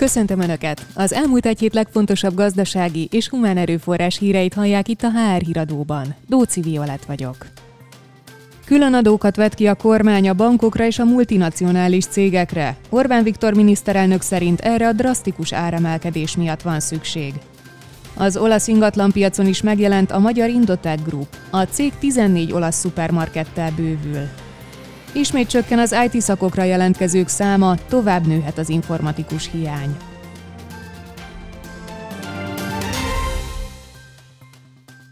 Köszöntöm Önöket! Az elmúlt egy hét legfontosabb gazdasági és humán erőforrás híreit hallják itt a HR híradóban. Dóci Violet vagyok. Külön adókat vet ki a kormány a bankokra és a multinacionális cégekre. Orbán Viktor miniszterelnök szerint erre a drasztikus áremelkedés miatt van szükség. Az olasz ingatlanpiacon is megjelent a Magyar Indotek Group. A cég 14 olasz szupermarkettel bővül. Ismét csökken az IT szakokra jelentkezők száma, tovább nőhet az informatikus hiány.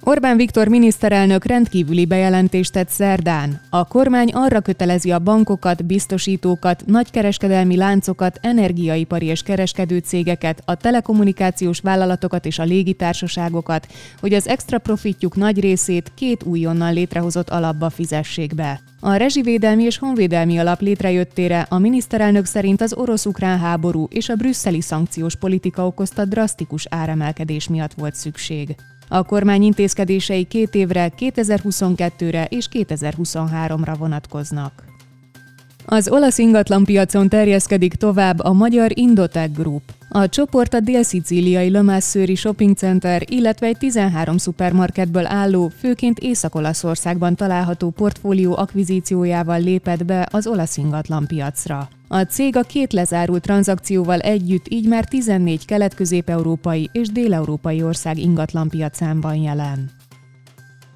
Orbán Viktor miniszterelnök rendkívüli bejelentést tett szerdán. A kormány arra kötelezi a bankokat, biztosítókat, nagykereskedelmi láncokat, energiaipari és kereskedő cégeket, a telekommunikációs vállalatokat és a légitársaságokat, hogy az extra profitjuk nagy részét két újonnan létrehozott alapba fizessék be. A rezsivédelmi és honvédelmi alap létrejöttére a miniszterelnök szerint az orosz-ukrán háború és a brüsszeli szankciós politika okozta drasztikus áremelkedés miatt volt szükség. A kormány intézkedései 2 évre, 2022-re és 2023-ra vonatkoznak. Az olasz ingatlanpiacon terjeszkedik tovább a Magyar Indotek Group. A csoport a Dél-Szicíliai Lomászőri Shopping Center, illetve egy 13 szupermarketből álló, főként Észak-Olaszországban található portfólió akvizíciójával lépett be az olasz ingatlanpiacra. A cég a 2 lezárult tranzakcióval együtt így már 14 kelet-közép-európai és dél-európai ország ingatlanpiacán van jelen.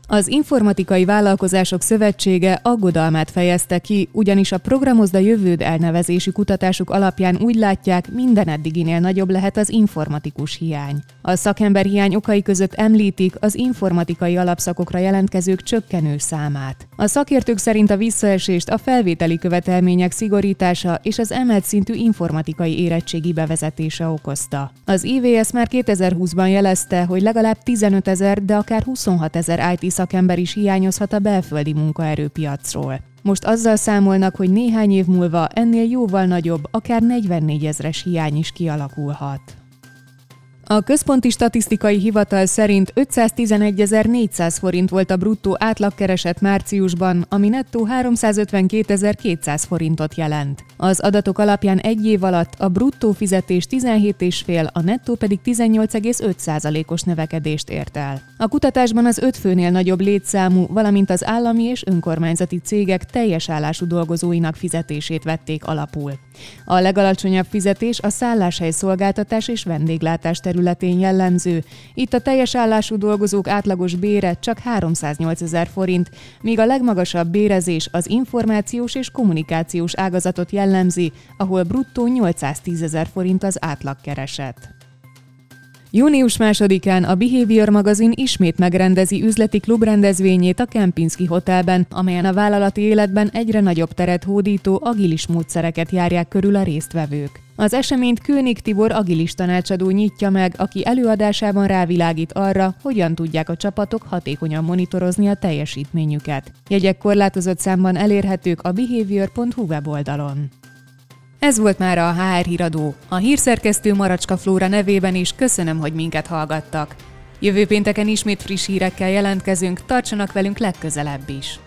Az Informatikai Vállalkozások Szövetsége aggodalmát fejezte ki, ugyanis a Programozda Jövőd elnevezésű kutatásuk alapján úgy látják, minden eddiginél nagyobb lehet az informatikus hiány. A szakemberhiány okai között említik az informatikai alapszakokra jelentkezők csökkenő számát. A szakértők szerint a visszaesést a felvételi követelmények szigorítása és az emelt szintű informatikai érettségi bevezetése okozta. Az IVS már 2020-ban jelezte, hogy legalább 15 000, de akár 26 000 IT szakember is hiányozhat a belföldi munkaerőpiacról. Most azzal számolnak, hogy néhány év múlva ennél jóval nagyobb, akár 44 000-es hiány is kialakulhat. A Központi Statisztikai Hivatal szerint 511 400 forint volt a bruttó átlagkereset márciusban, ami nettó 352 200 forintot jelent. Az adatok alapján egy év alatt a bruttó fizetés 17,5%, a nettó pedig 18,5%-os növekedést ért el. A kutatásban az 5 főnél nagyobb létszámú, valamint az állami és önkormányzati cégek teljes állású dolgozóinak fizetését vették alapul. A legalacsonyabb fizetés a szálláshely szolgáltatás és vendéglátás területén jellemző. Itt a teljes állású dolgozók átlagos bére csak 308 000 forint, míg a legmagasabb bérezés az információs és kommunikációs ágazatot jellemzi, ahol bruttó 810 000 forint az átlagkereset. Június 2-án a Behavior magazin ismét megrendezi üzleti klub rendezvényét a Kempinski Hotelben, amelyen a vállalati életben egyre nagyobb teret hódító agilis módszereket járják körül a résztvevők. Az eseményt Kőnik Tibor agilis tanácsadó nyitja meg, aki előadásában rávilágít arra, hogyan tudják a csapatok hatékonyan monitorozni a teljesítményüket. Jegyek korlátozott számban elérhetők a behavior.hu weboldalon. Ez volt már a HR híradó. A hírszerkesztő Maracska Flóra nevében is köszönöm, hogy minket hallgattak. Jövő pénteken ismét friss hírekkel jelentkezünk, tartsanak velünk legközelebb is!